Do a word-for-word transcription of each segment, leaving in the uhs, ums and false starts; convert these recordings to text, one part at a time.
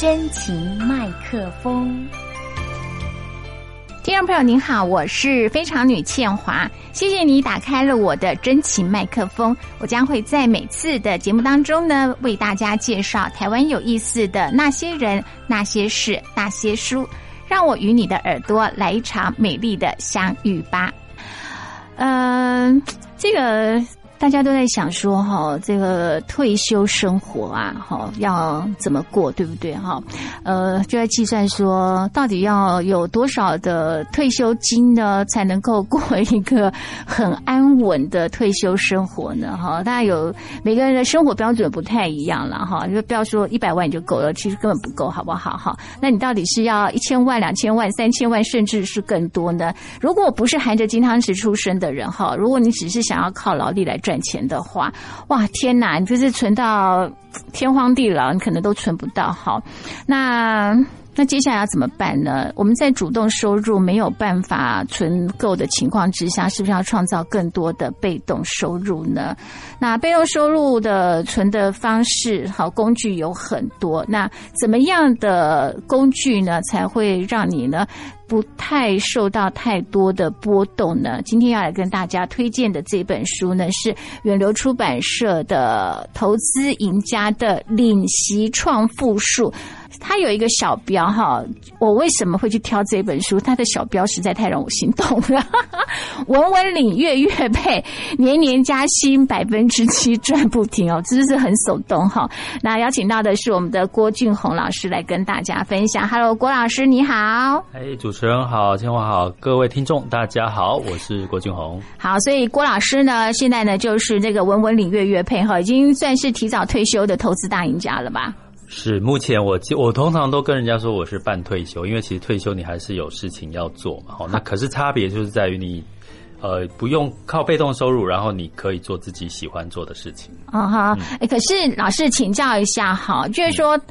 真情麦克风。听众朋友您好，我是非常女倩华，谢谢你打开了我的真情麦克风。我将会在每次的节目当中呢，为大家介绍台湾有意思的那些人、那些事、那些书，让我与你的耳朵来一场美丽的相遇吧。嗯、呃，这个大家都在想说哈、哦，这个退休生活啊，哈、哦，要怎么过，对不对哈、哦？呃，就在计算说，到底要有多少的退休金呢，才能够过一个很安稳的退休生活呢？哈、哦，大家有每个人的生活标准不太一样了哈、哦，就不要说一百万就够了，其实根本不够，好不好？哈、哦，那你到底是要一千万、两千万、三千万，甚至是更多呢？如果不是含着金汤匙出生的人哈、哦，如果你只是想要靠劳力来赚赚钱的话，哇，天哪，你就是存到天荒地老，你可能都存不到。好，那那接下来要怎么办呢？我们在主动收入没有办法存够的情况之下，是不是要创造更多的被动收入呢？那被动收入的存的方式和工具有很多，那怎么样的工具呢，才会让你呢不太受到太多的波动呢？今天要来跟大家推荐的这本书呢，是远流出版社的《投资赢家的领息创富术》。它有一个小标哈，我为什么会去挑这本书？它的小标实在太让我心动了。稳稳领月月配，年年加薪百分之七赚不停哦，这就是很手动哈。那邀请到的是我们的郭俊宏老师来跟大家分享。Hello， 郭老师你好。哎、hey, ，主持人好，千华好，各位听众大家好，我是郭俊宏。好，所以郭老师呢，现在呢就是这个稳稳领月月配哈，已经算是提早退休的投资大赢家了吧？是，目前我我通常都跟人家说我是半退休，因为其实退休你还是有事情要做嘛。好，那可是差别就是在于你，呃，不用靠被动收入，然后你可以做自己喜欢做的事情。啊、嗯、哈、嗯欸，可是老师请教一下哈，就是说。嗯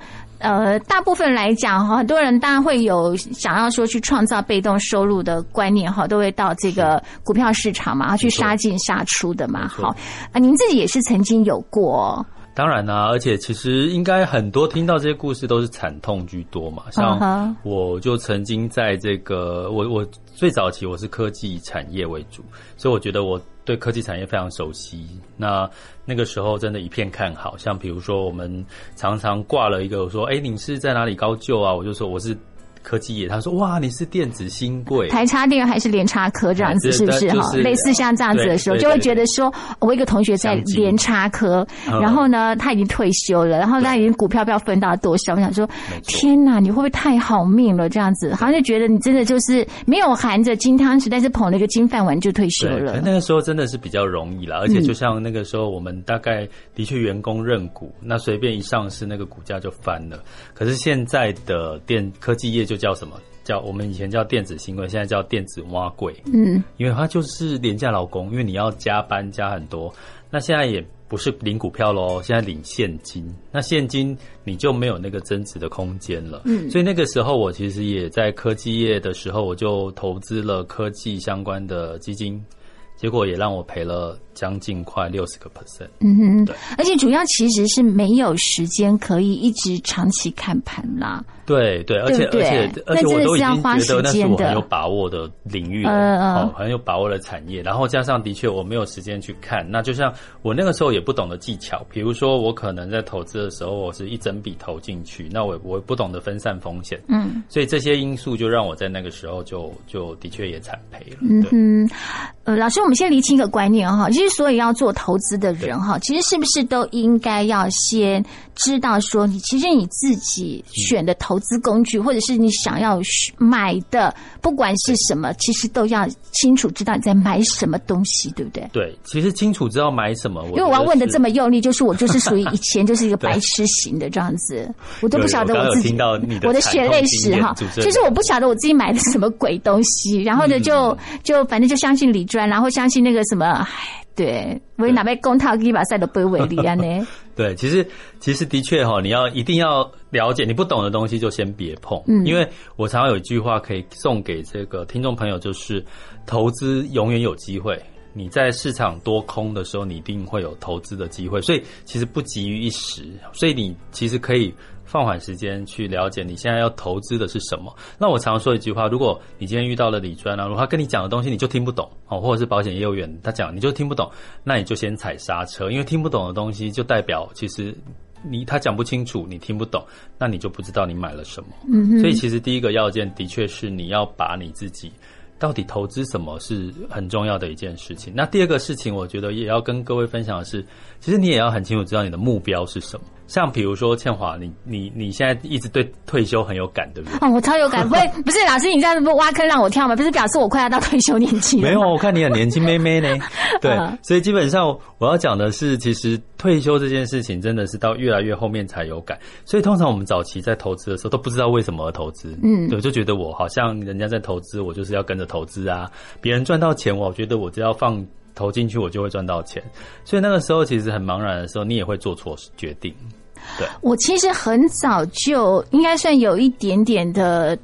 呃，大部分来讲哈，很多人当然会有想要说去创造被动收入的观念哈，都会到这个股票市场嘛，去杀进杀出的嘛。好啊，您自己也是曾经有过、哦。当然啦、啊，而且其实应该很多听到这些故事都是惨痛居多嘛。像我就曾经在这个我我最早期我是科技产业为主，所以我觉得我对科技产业非常熟悉。那那个时候真的一片看好，像比如说我们常常挂了一个我说，哎，你是在哪里高就啊？我就说我是科技业，他说哇，你是电子新贵，台插电还是联插科这样子，是不是哈、就是？类似像这样子的时候，就会觉得说，我一个同学在联插科，然后呢他已经退休了，然后他已经股票不要分到多少，我想说天哪，你会不会太好命了这样子？好像就觉得你真的就是没有含着金汤匙，但是捧了一个金饭碗就退休了。那个时候真的是比较容易啦，而且就像那个时候我们大概的确员工认股，嗯、那随便一上市那个股价就翻了。可是现在的电科技业就叫什么？叫我们以前叫电子新贵，现在叫电子挖贵。嗯，因为它就是廉价劳工，因为你要加班加很多。那现在也不是领股票咯，现在领现金。那现金你就没有那个增值的空间了。嗯，所以那个时候我其实也在科技业的时候，我就投资了科技相关的基金。结果也让我赔了将近快六十个 percent。嗯哼，对，而且主要其实是没有时间可以一直长期看盘啦。对对，而且对对而且而且我都已经觉得那是我很有把握的领域了，呃、哦，很有把握的产业。然后加上的确我没有时间去看，那就像我那个时候也不懂得技巧，比如说我可能在投资的时候，我是一整笔投进去，那我我不懂得分散风险，嗯，所以这些因素就让我在那个时候就就的确也惨赔了。嗯哼，呃，老师。我们先厘清一个观念哈，其实所有要做投资的人哈，其实是不是都应该要先知道说，你其实你自己选的投资工具，或者是你想要买的，不管是什么，其实都要清楚知道你在买什么东西，对不对？对，其实清楚知道买什么，因为我要问的这么用力，就是我就是属于以前就是一个白痴型的这样子，我都不晓得我自己，我, 的, 我的血泪史哈，就是我不晓得我自己买的什么鬼东西，然后呢就、嗯、就反正就相信理专，然后。相信那个什么，对，我哪边公套鸡巴赛都不会为力啊呢？对，其实其实的确哈，你要一定要了解，你不懂的东西就先别碰。嗯，因为我常常有一句话可以送给这个听众朋友，就是投资永远有机会，你在市场多空的时候，你一定会有投资的机会，所以其实不急于一时，所以你其实可以放缓时间去了解你现在要投资的是什么。那我常说一句话，如果你今天遇到了理专啊，如果他跟你讲的东西你就听不懂，或者是保险业务员他讲你就听不懂，那你就先踩刹车，因为听不懂的东西就代表其实你他讲不清楚，你听不懂，那你就不知道你买了什么。嗯，所以其实第一个要件的确是你要把你自己到底投资什么是很重要的一件事情。那第二个事情我觉得也要跟各位分享的是，其实你也要很清楚知道你的目标是什么。像比如说倩华，你你你现在一直对退休很有感，对不对？哦，我超有感，不会不是老师，你这样挖坑让我跳吗？不是表示我快要到退休年纪了？没有，我看你很年轻妹妹呢。对，所以基本上我要讲的是，其实退休这件事情真的是到越来越后面才有感。所以通常我们早期在投资的时候都不知道为什么而投资，嗯，对，就觉得我好像人家在投资，我就是要跟着投资啊，别人赚到钱，我觉得我只要放投进去，我就会赚到钱。所以那个时候其实很茫然的时候，你也会做错决定。对，我其实很早就应该算有一点点的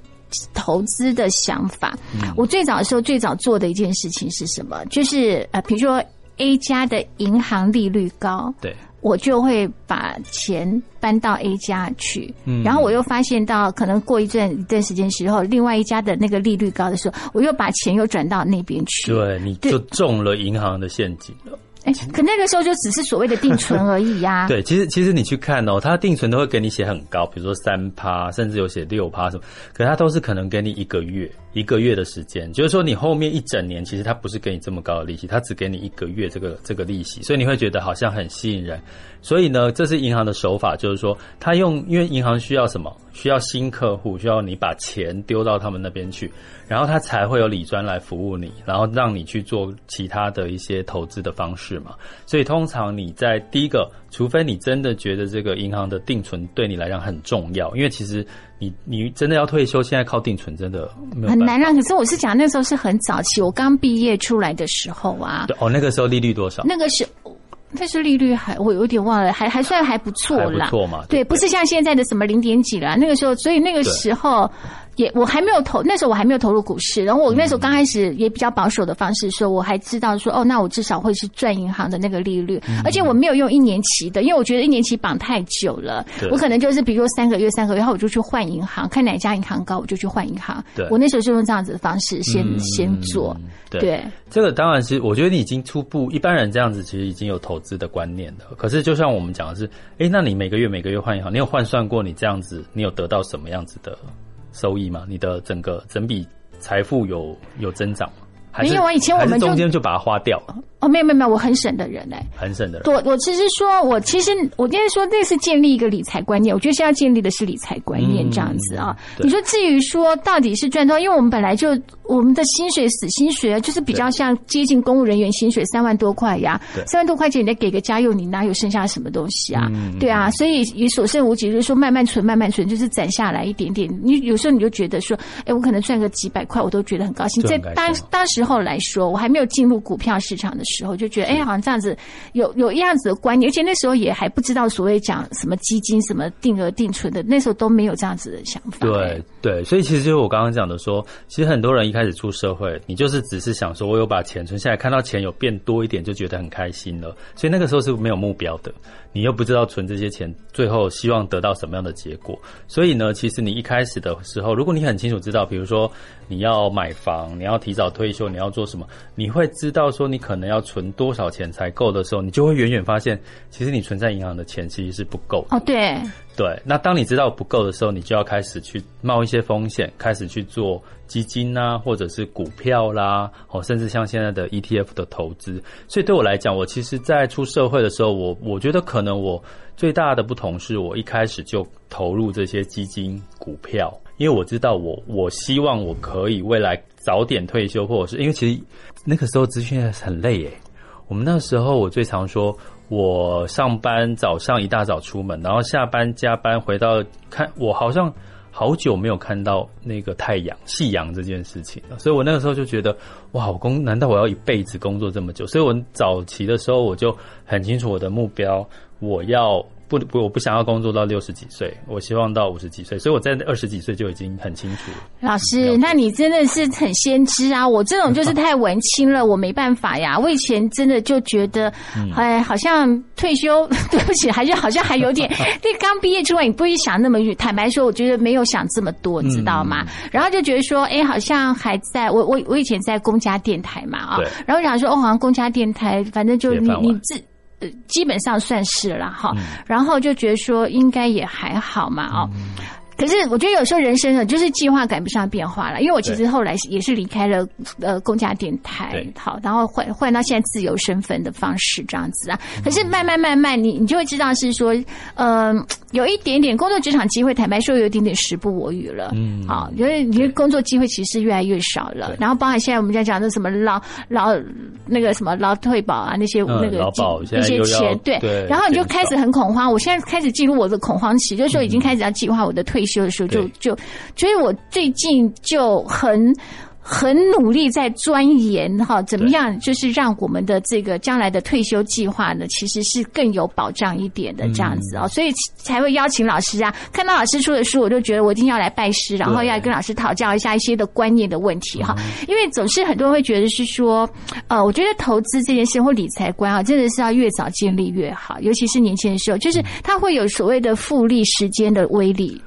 投资的想法。嗯，我最早的时候最早做的一件事情是什么，就是呃，比如说 A 加的银行利率高，对，我就会把钱搬到 A 加去。嗯，然后我又发现到可能过一阵一段时间时候，另外一家的那个利率高的时候，我又把钱又转到那边去。对，你就中了银行的陷阱了。哎，可那个时候就只是所谓的定存而已呀。对，其实其实你去看哦，他定存都会给你写很高，比如说 百分之三 甚至有写 百分之六 什么，可是他都是可能给你一个月一个月的时间，就是说你后面一整年其实他不是给你这么高的利息，他只给你一个月这个这个利息，所以你会觉得好像很吸引人。所以呢，这是银行的手法，就是说他用，因为银行需要什么？需要新客户，需要你把钱丢到他们那边去，然后他才会有理专来服务你，然后让你去做其他的一些投资的方式嘛。所以通常你在第一个，除非你真的觉得这个银行的定存对你来讲很重要，因为其实你你真的要退休，现在靠定存真的没有很难让。可是我是讲那时候是很早期，我刚毕业出来的时候啊。对哦，那个时候利率多少？那个是。但是利率还我有点忘了，还还算还不错啦，还不错嘛。 对， 对， 对，不是像现在的什么零点几啦，那个时候，所以那个时候也我还没有投，那时候我还没有投入股市，然后我那时候刚开始也比较保守的方式，说我还知道说哦，那我至少会是赚银行的那个利率，而且我没有用一年期的，因为我觉得一年期绑太久了，我可能就是比如说三个月三个月，然后我就去换银行，看哪家银行高我就去换银行。对，我那时候就用这样子的方式先、嗯、先做。 对， 对，这个当然是我觉得你已经初步一般人这样子其实已经有投资的观念了。可是就像我们讲的是，诶，那你每个月每个月换银行，你有换算过你这样子你有得到什么样子的收益吗？你的整个整笔财富有有增长吗？没有啊，以前我们就中间就把它花掉了。哦，没有没有没有，我很省的人哎、欸，很省的人。我我其实说，我其实我今天说那是建立一个理财观念，我觉得现在建立的是理财观念这样子啊。嗯、你说至于说到底是赚多少，因为我们本来就我们的薪水死薪水就是比较像接近公务人员薪水，三万多块呀，三万多块钱你再给个家用，你哪有剩下什么东西啊？嗯、对啊，所以也所剩无几，就是说慢慢存慢慢存，就是攒下来一点点。你有时候你就觉得说，哎，我可能赚个几百块，我都觉得很高兴。在当当时。后来说我还没有进入股票市场的时候就觉得哎、欸，好像这样子有有一样子的观念，而且那时候也还不知道所谓讲什么基金什么定额定存的，那时候都没有这样子的想法。对对，所以其实就是我刚刚讲的说，其实很多人一开始出社会，你就是只是想说我有把钱存下来，看到钱有变多一点就觉得很开心了，所以那个时候是没有目标的，你又不知道存这些钱最后希望得到什么样的结果。所以呢，其实你一开始的时候，如果你很清楚知道，比如说你要买房，你要提早退休，你要做什么，你会知道说你可能要存多少钱才够的时候，你就会远远发现其实你存在银行的钱其实是不够的。哦，对对，那当你知道不够的时候，你就要开始去冒一些风险，开始去做基金啊，或者是股票啦，哦，甚至像现在的 E T F 的投资。所以对我来讲，我其实在出社会的时候，我我觉得可能我最大的不同是我一开始就投入这些基金股票，因为我知道我我希望我可以未来早点退休，或者是因为其实那个时候资讯很累耶。我们那时候我最常说，我上班早上一大早出门，然后下班加班回到看，我好像好久没有看到那个太阳夕阳这件事情了，所以我那个时候就觉得哇，我工难道我要一辈子工作这么久？所以我早期的时候我就很清楚我的目标，我要不不，我不想要工作到六十几岁，我希望到五十几岁，所以我在二十几岁就已经很清楚了。老师，那你真的是很先知啊！我这种就是太文青了，我没办法呀。我以前真的就觉得，哎、嗯，好像退休，对不起，还是好像还有点。对，刚毕业之外，你不会想那么远。坦白说，我觉得没有想这么多，知道吗？嗯、然后就觉得说，哎，好像还在我我我以前在公家电台嘛啊、哦，然后想说，哦，好像公家电台，反正就你你自。呃，基本上算是了哈、嗯，然后就觉得说应该也还好嘛哦、嗯。可是我觉得有时候人生呢，就是计划赶不上变化了。因为我其实后来也是离开了呃公家电台，好，然后换换到现在自由身份的方式这样子啊。可是慢慢慢慢，你你就会知道是说，嗯、呃，有一点点工作职场机会，坦白说有一点点时不我与了。嗯，好，因为你的工作机会其实越来越少了。然后包含现在我们在讲的什么劳劳那个什么劳退保啊那些、嗯、那个那些钱对，然后你就开始很恐慌。我现在开始进入我的恐慌期，就是说已经开始要计划我的退休。休的时候就就，所以我最近就很很努力在钻研哈，怎么样就是让我们的这个将来的退休计划呢，其实是更有保障一点的这样子哦、嗯，所以才会邀请老师啊。看到老师出的书，我就觉得我一定要来拜师，然后要跟老师讨教一下一些的观念的问题哈、嗯。因为总是很多人会觉得是说，呃，我觉得投资这件事或理财观啊，真的是要越早建立越好，尤其是年轻的时候，就是它会有所谓的复利时间的威力。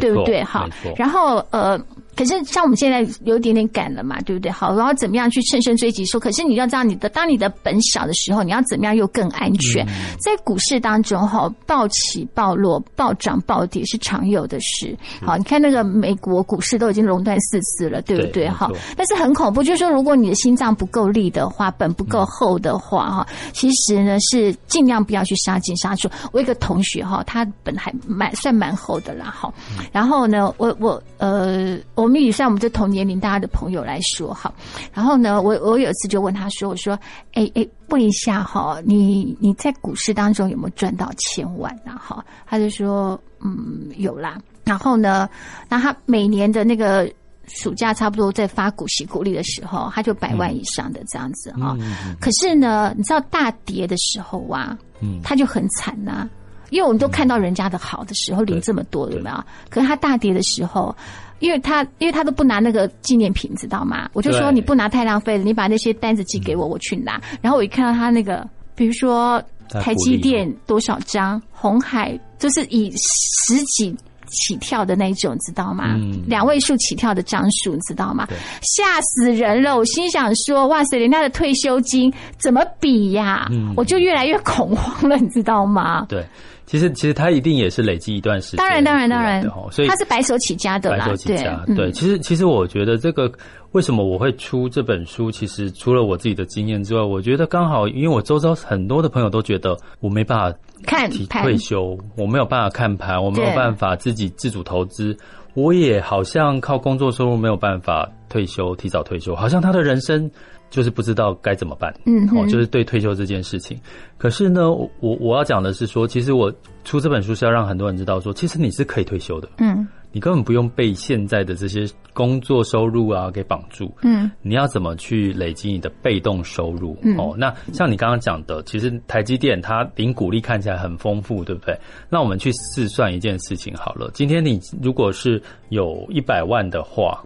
对不对？好，然后呃，可是像我们现在有点点赶了嘛，对不对？好，然后怎么样去乘胜追击？说，可是你要知道，你的当你的本小的时候，你要怎么样又更安全？嗯、在股市当中，哈，暴起暴落、暴涨暴跌是常有的事。好，你看那个美国股市都已经垄断四次了，对不对？哈，但是很恐怖，就是说，如果你的心脏不够力的话，本不够厚的话，哈、嗯，其实呢是尽量不要去杀进杀出。我一个同学哈，他本还蛮算蛮厚的啦，哈。然后呢，我我呃，我们以上我们这同年龄大家的朋友来说哈，然后呢，我我有一次就问他说，我说，哎哎，问一下哈，你你在股市当中有没有赚到千万啊？哈，他就说，嗯，有啦。然后呢，那他每年的那个。暑假差不多在发股息股利的时候，他就百万以上的这样子啊、哦嗯嗯嗯。可是呢，你知道大跌的时候啊，嗯、他就很惨呐、啊。因为我们都看到人家的好的时候领这么多，对吧？可是他大跌的时候，因为他因为他都不拿那个纪念品，知道吗？我就说你不拿太浪费了，你把那些单子寄给我，我去拿。然后我一看到他那个，比如说台积电多少张，鸿海就是以十几。起跳的那一种，知道吗？嗯、两位数起跳的张数，你知道吗？吓死人了！我心想说，哇塞，人家的退休金怎么比呀、啊嗯？我就越来越恐慌了，你知道吗？对，其实其实他一定也是累积一段时间，当然当然当然，所以他是白手起家的啦，白手起家。对，嗯、对其实其实我觉得这个为什么我会出这本书，其实除了我自己的经验之外，我觉得刚好因为我周遭很多的朋友都觉得我没办法。看盘退休，我没有办法看盘，我没有办法自己自主投资，我也好像靠工作收入没有办法退休，提早退休，好像他的人生就是不知道该怎么办。嗯、哦，就是对退休这件事情。可是呢，我我要讲的是说，其实我出这本书是要让很多人知道说，其实你是可以退休的。嗯，你根本不用被现在的这些工作收入啊给绑住。嗯，你要怎么去累积你的被动收入？嗯、哦，那像你刚刚讲的，其实台积电它领股利看起来很丰富，对不对？那我们去试算一件事情好了，今天你如果是有一百万的话。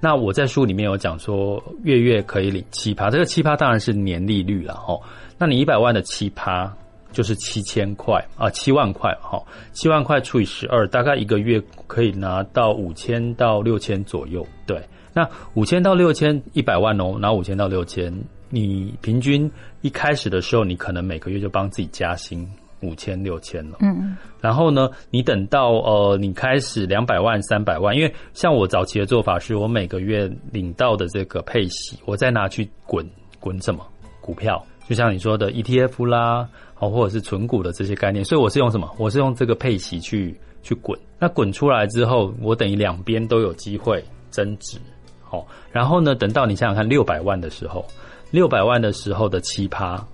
那我在书里面有讲说，月月可以领七趴，这个七趴当然是年利率啦吼。那你一百万的七趴就是七千块啊，七万块哈，七万块除以十二，大概一个月可以拿到五千到六千左右。对，那五千到六千，一百万哦，拿五千到六千，你平均一开始的时候，你可能每个月就帮自己加薪。五千六千了，嗯，然后呢，你等到呃，你开始两百万、三百万，因为像我早期的做法是，我每个月领到的这个配息，我再拿去滚滚什么股票，就像你说的 E T F 啦，好或者是存股的这些概念，所以我是用什么？我是用这个配息去去滚，那滚出来之后，我等于两边都有机会增值，好、哦，然后呢，等到你想想看，六百万的时候，六百万的时候的七趴。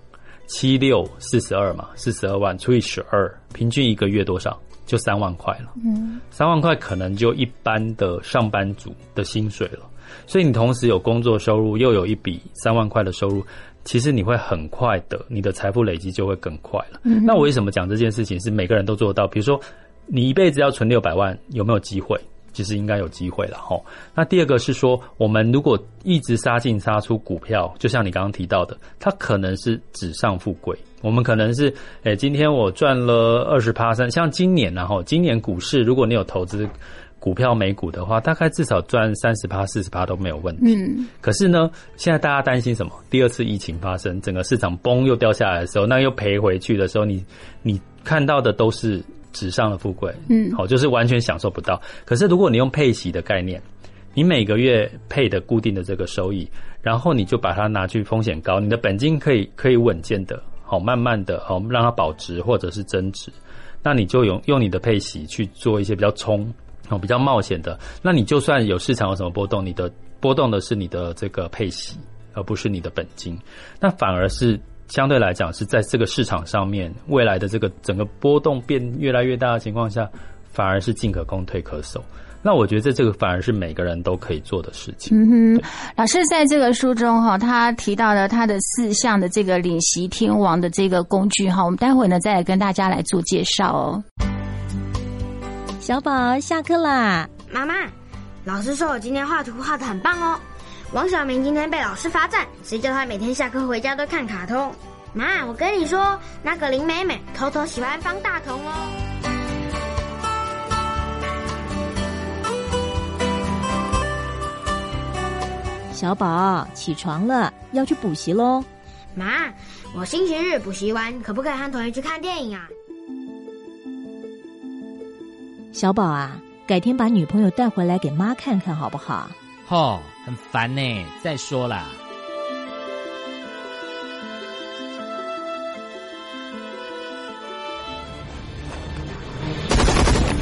七六四十二嘛，四十二万除以十二，平均一个月多少？就三万块了。嗯，三万块可能就一般的上班族的薪水了。所以你同时有工作收入，又有一笔三万块的收入，其实你会很快的，你的财富累积就会更快了。嗯、那我为什么讲这件事情是每个人都做得到？比如说你一辈子要存六百万，有没有机会？其实应该有机会了齁。那第二个是说，我们如果一直杀进杀出股票，就像你刚刚提到的，它可能是纸上富贵。我们可能是，诶、欸，今天我赚了 百分之二十 像今年啊齁，今年股市如果你有投资股票美股的话，大概至少赚 百分之三十 百分之四十 都没有问题。嗯。可是呢，现在大家担心什么？第二次疫情发生，整个市场崩又掉下来的时候，那又赔回去的时候，你你看到的都是纸上的富贵，嗯，好，就是完全享受不到。可是如果你用配息的概念，你每个月配的固定的这个收益，然后你就把它拿去风险高，你的本金可以可以稳健的，好，慢慢的，好，让它保值或者是增值。那你就用用你的配息去做一些比较冲，哦，比较冒险的。那你就算有市场有什么波动，你的波动的是你的这个配息，而不是你的本金。那反而是，相对来讲是在这个市场上面，未来的这个整个波动变越来越大的情况下，反而是进可攻退可守。那我觉得这个反而是每个人都可以做的事情。嗯哼，老师在这个书中哈，他提到了他的四项的这个领息天王的这个工具哈，我们待会呢再来跟大家来做介绍哦。小宝下课啦，妈妈，老师说我今天画图画得很棒哦。王小明今天被老师罚站，谁叫他每天下课回家都看卡通？妈，我跟你说，那个林美美偷偷喜欢方大同哦。小宝，起床了，要去补习咯。妈，我星期日补习完，可不可以和同学去看电影啊？小宝啊，改天把女朋友带回来给妈看看好不好？哦，很烦耶，再说啦。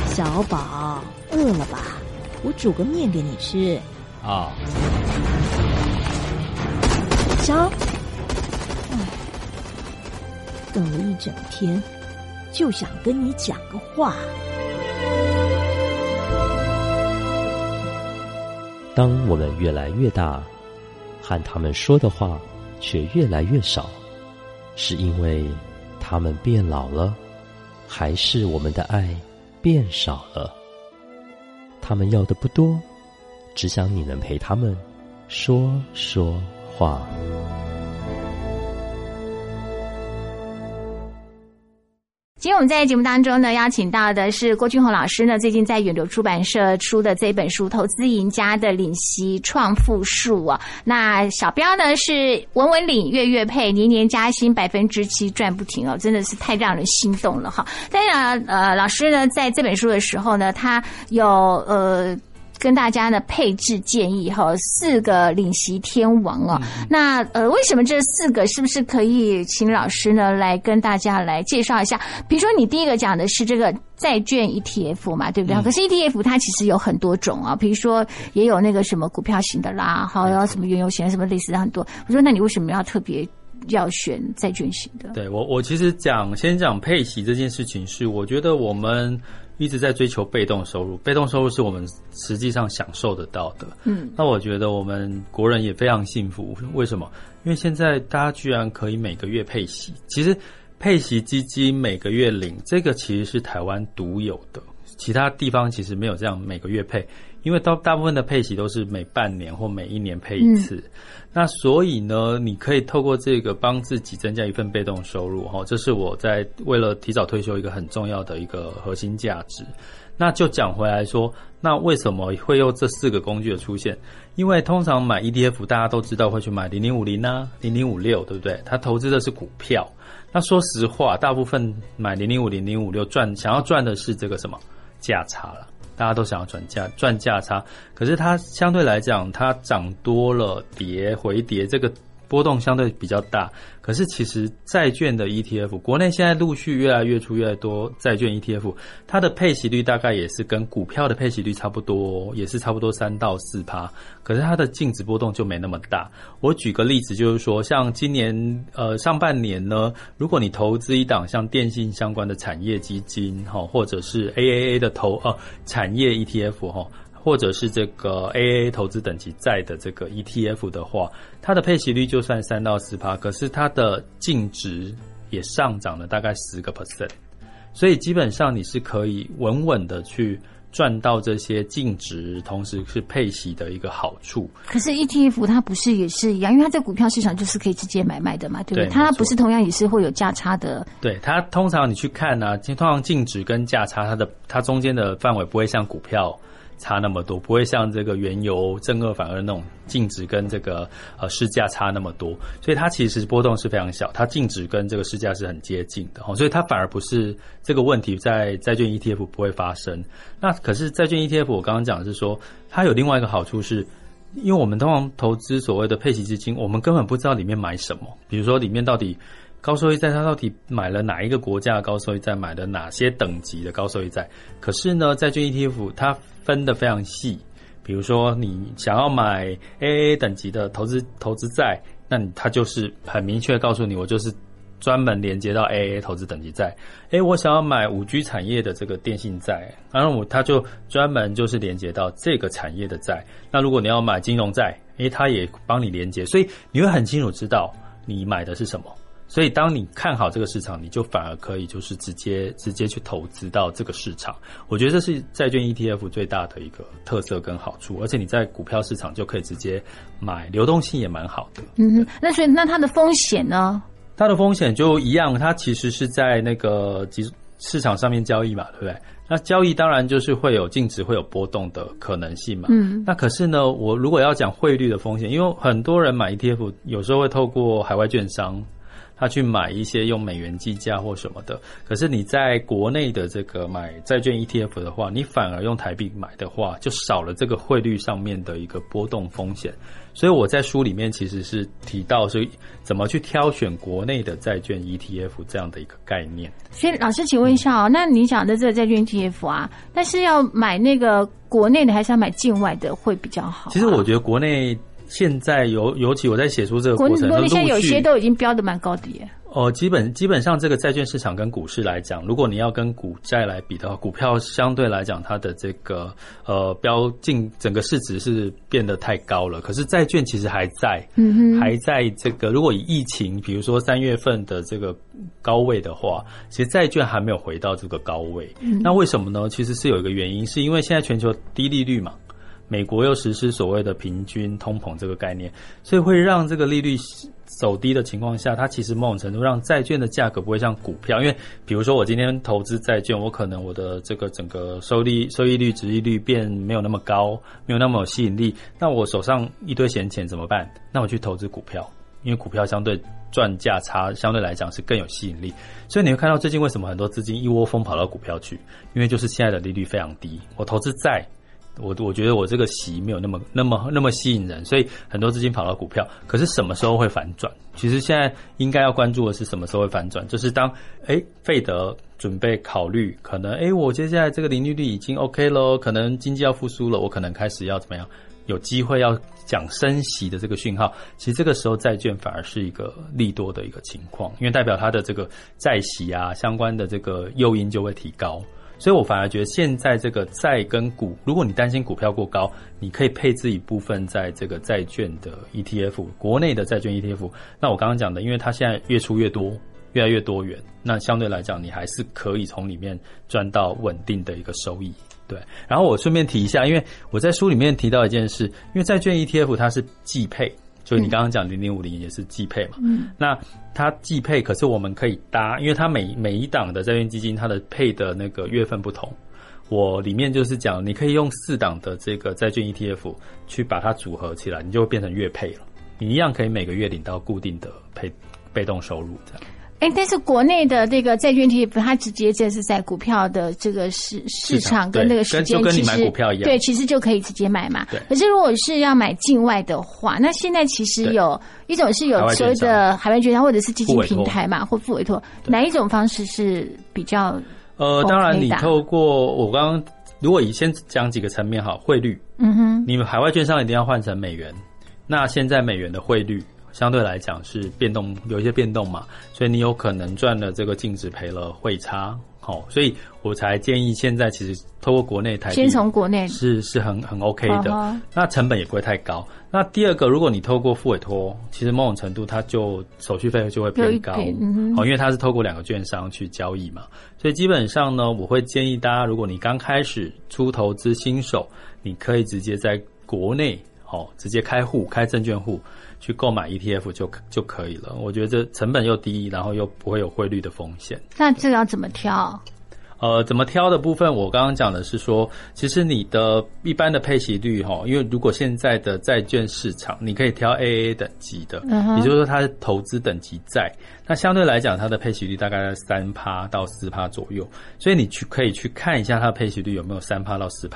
小宝，饿了吧？我煮个面给你吃。哦。小，等了一整天，就想跟你讲个话。当我们越来越大，和他们说的话却越来越少，是因为他们变老了，还是我们的爱变少了？他们要的不多，只想你能陪他们说说话。今天我们在节目当中呢，邀请到的是郭俊宏老师呢，最近在远流出版社出的这本书《投资赢家的领息创富术》啊。那小标呢是文文领月月配，年年加薪百分之七，赚不停哦，真的是太让人心动了哈。但是啊，呃，老师呢在这本书的时候呢，他有呃。跟大家呢配置建议哈，四个领息天王啊、哦嗯。那呃，为什么这四个？是不是可以请老师呢来跟大家来介绍一下？比如说你第一个讲的是这个债券 E T F 嘛，对不对？嗯、可是 E T F 它其实有很多种啊，比如说也有那个什么股票型的啦，还有什么原油型的，什么类似的很多。我说那你为什么要特别要选债券型的？对我，我其实讲先讲配息这件事情是，我觉得我们一直在追求被动收入，被动收入是我们实际上享受得到的。嗯，那我觉得我们国人也非常幸福，为什么？因为现在大家居然可以每个月配息，其实配息基金每个月领，这个其实是台湾独有的，其他地方其实没有这样每个月配，因为大大部分的配息都是每半年或每一年配一次。嗯、那所以呢，你可以透过这个帮自己增加一份被动收入，这是我在为了提早退休一个很重要的一个核心价值。那就讲回来说，那为什么会有这四个工具的出现？因为通常买 E T F 大家都知道会去买零零五零啊 零零五六， 对不对？它投资的是股票。那说实话，大部分买零零五零 零零五六赚，想要赚的是这个什么价差了。大家都想要赚价赚价差，可是它相对来讲，它涨多了跌回跌，这个波动相对比较大。可是其实债券的 E T F， 国内现在陆续越来越出越来越多债券 E T F， 它的配息率大概也是跟股票的配息率差不多，也是差不多 百分之三到百分之四， 可是它的净值波动就没那么大。我举个例子，就是说像今年呃上半年呢，如果你投资一档像电信相关的产业基金齁，或者是 A A A 的投呃产业 E T F 齁，或者是这个 A A 投资等级债的这个 E T F 的话，它的配息率就算 百分之三到百分之四， 可是它的净值也上涨了大概 百分之十， 所以基本上你是可以稳稳的去赚到这些净值，同时是配息的一个好处。可是 E T F 它不是也是一样，因为它在股票市场就是可以直接买卖的嘛，对不对？对，它不是同样也是会有价差的。对，它通常你去看啊，通常净值跟价差它的它中间的范围不会像股票差那么多，不会像这个原油正二反二那种净值跟这个呃市价差那么多，所以它其实波动是非常小，它净值跟这个市价是很接近的，所以它反而不是这个问题在债券 E T F 不会发生。那可是债券 E T F 我刚刚讲的是说，它有另外一个好处是，因为我们通常投资所谓的配息基金，我们根本不知道里面买什么，比如说里面到底高收益债它到底买了哪一个国家的高收益债，买了哪些等级的高收益债，可是呢债券 E T F 它分得非常细，比如说你想要买 A A 等级的投资投资债，那它就是很明确告诉你，我就是专门连接到 A A 投资等级债。诶，我想要买 五 G 产业的这个电信债，然后我它就专门就是连接到这个产业的债。那如果你要买金融债，诶，它也帮你连接，所以你会很清楚知道你买的是什么。所以当你看好这个市场，你就反而可以就是直接直接去投资到这个市场。我觉得这是债券 E T F 最大的一个特色跟好处，而且你在股票市场就可以直接买，流动性也蛮好的。嗯哼，那所以那它的风险呢？它的风险就一样，它其实是在那个市场上面交易嘛，对不对？那交易当然就是会有净值会有波动的可能性嘛。嗯。那可是呢，我如果要讲汇率的风险，因为很多人买 E T F 有时候会透过海外券商，他去买一些用美元计价或什么的，可是你在国内的这个买债券 E T F 的话，你反而用台币买的话，就少了这个汇率上面的一个波动风险。所以我在书里面其实是提到是怎么去挑选国内的债券 E T F 这样的一个概念。所以老师请问一下哦，那你讲的这个债券 E T F 啊，但是要买那个国内的还是要买境外的会比较好啊？其实我觉得国内现在尤尤其我在写出这个过程，国内现在有些都已经标的蛮高的耶。呃，基本基本上这个债券市场跟股市来讲，如果你要跟股债来比的话，股票相对来讲它的这个呃标净整个市值是变得太高了，可是债券其实还在，嗯，还在这个如果以疫情，比如说三月份的这个高位的话，其实债券还没有回到这个高位。嗯，那为什么呢？其实是有一个原因，是因为现在全球低利率嘛。美国又实施所谓的平均通膨这个概念，所以会让这个利率走低的情况下，它其实某种程度让债券的价格不会像股票，因为比如说我今天投资债券，我可能我的这个整个收益收益率、殖利率变没有那么高，没有那么有吸引力，那我手上一堆闲钱怎么办？那我去投资股票，因为股票相对赚价差相对来讲是更有吸引力，所以你会看到最近为什么很多资金一窝蜂跑到股票去，因为就是现在的利率非常低，我投资债。我我觉得我这个息没有那么那么那么吸引人，所以很多资金跑到股票。可是什么时候会反转？其实现在应该要关注的是什么时候会反转，就是当诶费德准备考虑可能诶我接下来这个零利率已经 OK 咯，可能经济要复苏了，我可能开始要怎么样，有机会要讲升息的这个讯号，其实这个时候债券反而是一个利多的一个情况，因为代表它的这个债息啊相关的这个诱因就会提高。所以我反而觉得现在这个债跟股，如果你担心股票过高，你可以配置一部分在这个债券的 E T F， 国内的债券 E T F。那我刚刚讲的，因为它现在越出越多，越来越多元，那相对来讲你还是可以从里面赚到稳定的一个收益。对，然后我顺便提一下，因为我在书里面提到一件事，因为债券 E T F 它是季配，所以你刚刚讲零零五零也是季配嘛，嗯，那它季配，可是我们可以搭，因为它每每一档的债券基金，它的配的那个月份不同。我里面就是讲，你可以用四档的这个债券 E T F 去把它组合起来，你就会变成月配了。你一样可以每个月领到固定的配被动收入这样。哎，但是国内的这个债券 T F 它直接这是在股票的这个市市场跟那个时间，就跟你买股票一样，对，其实就可以直接买嘛。可是如果是要买境外的话，那现在其实有一种是有所谓的海外券商或者是基金平台嘛，或副委托，哪一种方式是比较呃，当然你透过我刚刚，如果以先讲几个层面好，汇率，嗯哼，你们海外券商一定要换成美元，那现在美元的汇率。相对来讲是变动，有一些变动嘛，所以你有可能赚了这个净值赔了汇差，好，所以我才建议现在其实透过国内台币先从国内是是很很 OK 的、uh huh. 那成本也不会太高。那第二个，如果你透过付委托，其实某种程度它就手续费就会偏高，嗯，因为它是透过两个券商去交易嘛，所以基本上呢，我会建议大家，如果你刚开始初投资新手，你可以直接在国内哦，直接开户开证券户去购买 E T F 就就可以了。我觉得这成本又低，然后又不会有汇率的风险。那这个要怎么挑？呃，怎么挑的部分，我刚刚讲的是说，其实你的一般的配息率齁，因为如果现在的债券市场，你可以挑 A A 等级的，嗯，也就是说它是投资等级债，那相对来讲它的配息率大概在 百分之三 到 百分之四 左右，所以你去可以去看一下它的配息率有没有 百分之三 到 百分之四。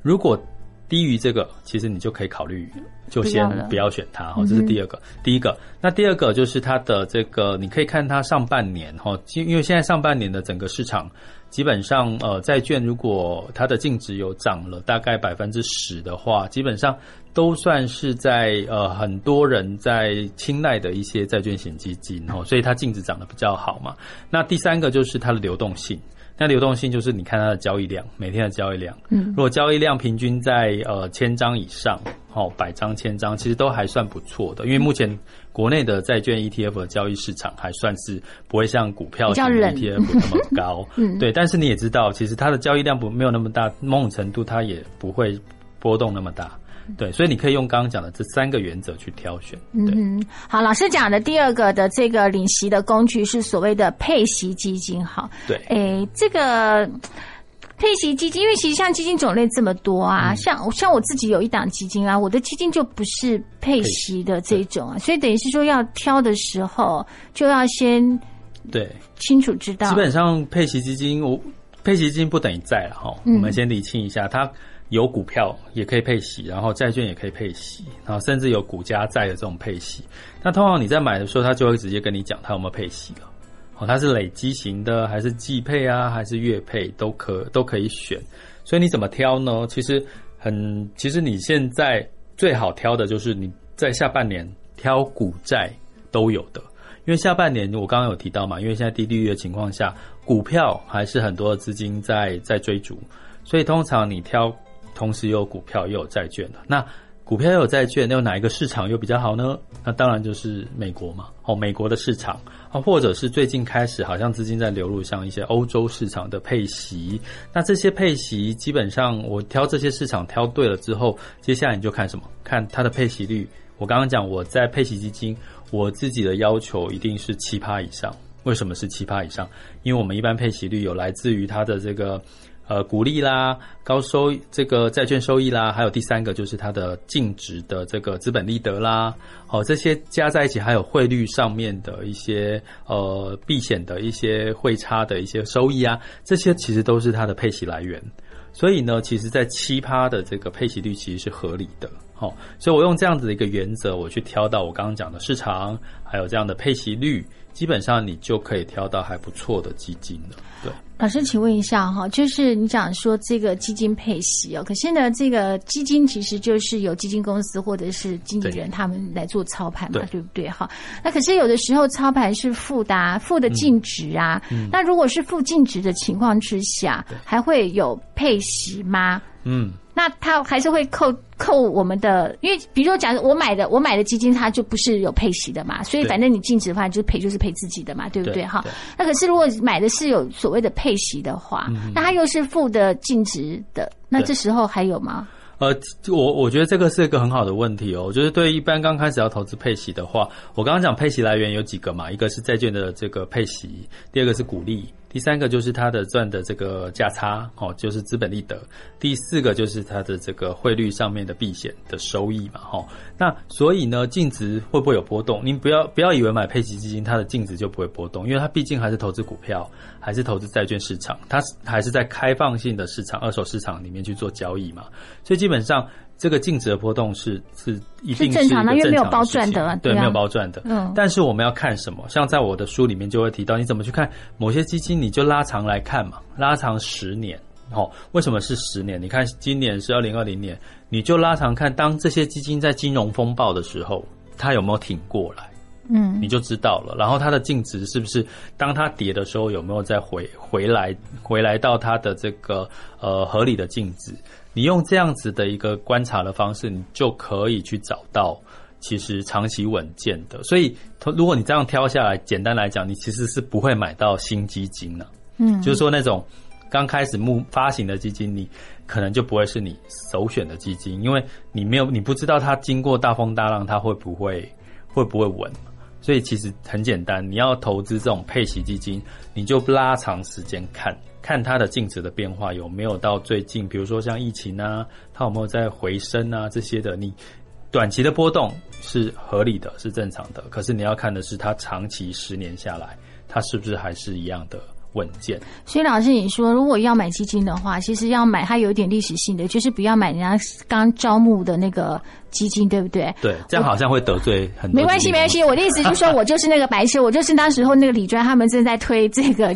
如果低于这个，其实你就可以考虑就先不要选它，这是第二个。嗯，第一个，那第二个就是它的这个，你可以看它上半年，因为现在上半年的整个市场基本上呃，债券如果它的净值有涨了大概 百分之十 的话，基本上都算是在呃很多人在青睐的一些债券型基金，所以它净值涨得比较好嘛。那第三个就是它的流动性，那流动性就是你看它的交易量，每天的交易量，嗯，如果交易量平均在呃千张以上，哦，百张千张，其实都还算不错的，因为目前国内的债券 E T F 的交易市场还算是不会像股票型 E T F 那么高，嗯，对，但是你也知道，其实它的交易量不没有那么大，某种程度它也不会波动那么大。对，所以你可以用刚刚讲的这三个原则去挑选。对，嗯，好，老师讲的第二个的这个领息的工具是所谓的配息基金。好，对，诶，这个配息基金，因为其实像基金种类这么多啊，嗯，像像我自己有一档基金啊，我的基金就不是配息的这种啊，所以等于是说要挑的时候就要先对清楚知道。基本上配息基金，我配息基金不等于债了哈，我们先理清一下它。有股票也可以配息，然后债券也可以配息，然后甚至有股加债的这种配息。那通常你在买的时候，他就会直接跟你讲他有没有配息了。哦，它是累积型的，还是季配啊，还是月配，都可都可以选。所以你怎么挑呢？其实很，其实你现在最好挑的就是你在下半年挑股债都有的。因为下半年我刚刚有提到嘛，因为现在低利率的情况下，股票还是很多的资金在在追逐，所以通常你挑。同时又有股票又有债券的，那股票又有债券，又哪一个市场又比较好呢？那当然就是美国嘛，哦，美国的市场啊，或者是最近开始好像资金在流入像一些欧洲市场的配息。那这些配息基本上我挑这些市场挑对了之后，接下来你就看什么？看它的配息率。我刚刚讲我在配息基金，我自己的要求一定是 百分之七 以上。为什么是 百分之七 以上？因为我们一般配息率有来自于它的这个呃，股利啦，高收这个债券收益啦，还有第三个就是它的净值的这个资本利得啦，好，哦，这些加在一起，还有汇率上面的一些呃避险的一些汇差的一些收益啊，这些其实都是它的配息来源。所以呢，其实在 百分之七 的这个配息率其实是合理的，哦，所以我用这样子的一个原则，我去挑到我刚刚讲的市场，还有这样的配息率，基本上你就可以挑到还不错的基金了。对。老师请问一下哈，就是你讲说这个基金配息哦，可是呢这个基金其实就是有基金公司或者是经纪人他们来做操盘嘛， 对， 对不对哈？那可是有的时候操盘是负的啊，负的净值啊，嗯，那如果是负净值的情况之下，嗯，还会有配息吗？嗯，那他还是会扣扣我们的，因为比如说讲我买的我买的基金它就不是有配息的嘛，所以反正你净值的话就是赔就是赔自己的嘛，对不对哈？那可是如果买的是有所谓的配息的话，嗯，那它又是负的净值的，那这时候还有吗？呃，我我觉得这个是一个很好的问题哦，就是对一般刚开始要投资配息的话，我刚刚讲配息来源有几个嘛，一个是债券的这个配息，第二个是股利，第三个就是它的赚的这个价差，哦，就是资本利得，第四个就是它的这个汇率上面的避险的收益嘛，哦，那所以呢净值会不会有波动？您不要不要以为买配息基金它的净值就不会波动，因为它毕竟还是投资股票，还是投资债券市场，它还是在开放性的市场二手市场里面去做交易嘛，所以基本上这个净值的波动是是一定是一个正常的事情，是正常的，因为没有包赚的，啊，对，没有包赚的。嗯，但是我们要看什么？像在我的书里面就会提到，你怎么去看某些基金，你就拉长来看嘛，拉长十年。哦，为什么是十年？你看今年是二零二零年，你就拉长看，当这些基金在金融风暴的时候，它有没有挺过来？嗯，你就知道了。然后它的净值是不是当它跌的时候有没有再回回来回来到它的这个呃合理的净值？你用这样子的一个观察的方式，你就可以去找到其实长期稳健的。所以如果你这样挑下来，简单来讲，你其实是不会买到新基金啊。嗯，就是说那种刚开始募发行的基金，你可能就不会是你首选的基金，因为你没有，你不知道它经过大风大浪，它会不会会不会稳。所以其实很简单，你要投资这种配息基金，你就拉长时间看看它的净值的变化有没有到最近，比如说像疫情啊，它有没有在回升啊这些的。你短期的波动是合理的，是正常的，可是你要看的是它长期十年下来，它是不是还是一样的稳健。所以老师你说，如果要买基金的话，其实要买它有点历史性的，就是不要买人家刚招募的那个基金，对不对？对，这样好像会得罪很多。没关系没关系，我的意思就是说我就是那个白痴我就是那时候那个理专他们正在推这个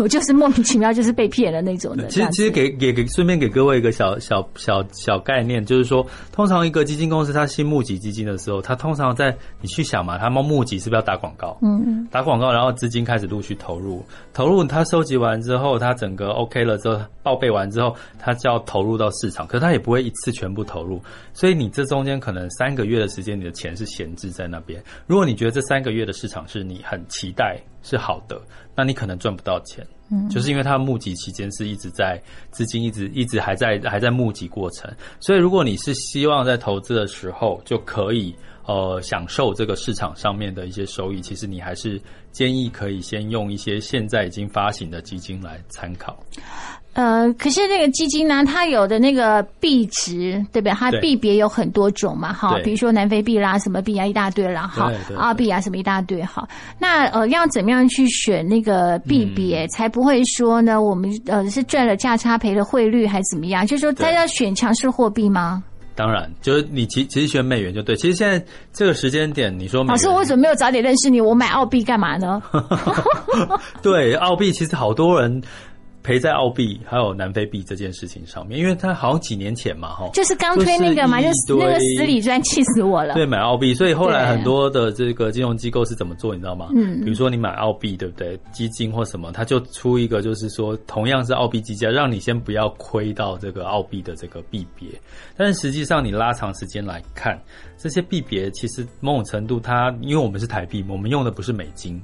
我就是莫名其妙就是被骗了那种的。其实其实给也给顺便给各位一个小小小小概念，就是说通常一个基金公司它新募集基金的时候，它通常在你去想嘛，它募集是不是要打广告，嗯嗯，打广告，然后资金开始陆续投入投入他收集完之后，他整个 OK 了之后，报备完之后，他就要投入到市场，可是他也不会一次全部投入，所以你这中间可能三个月的时间，你的钱是闲置在那边。如果你觉得这三个月的市场是你很期待是好的，那你可能赚不到钱，嗯，就是因为他募集期间是一直在资金一直一直还在还在募集过程。所以如果你是希望在投资的时候就可以呃，享受这个市场上面的一些收益，其实你还是建议可以先用一些现在已经发行的基金来参考。呃，可是那个基金呢，它有的那个币值，对不对？它币别有很多种嘛，哈，比如说南非币啦，什么币啊，一大堆啦，哈，澳币啊，什么一大堆，哈。那呃，要怎么样去选那个币别，嗯，才不会说呢，我们呃是赚了价差赔了汇率还怎么样？就是说，它要选强势货币吗？当然，就是你其其实选美元就对。其实现在这个时间点，你说美元，老师，我为什么没有早点认识你？我买澳币干嘛呢？对，澳币其实好多人赔在澳币还有南非币这件事情上面，因为它好像几年前嘛，哈，就是刚推那个嘛，就是那个死理专，气死我了。对，买澳币，所以后来很多的这个金融机构是怎么做，你知道吗？嗯，比如说你买澳币，对不对？基金或什么，它就出一个，就是说同样是澳币基金，让你先不要亏到这个澳币的这个币别。但是实际上你拉长时间来看，这些币别其实某种程度它，因为我们是台币，我们用的不是美金。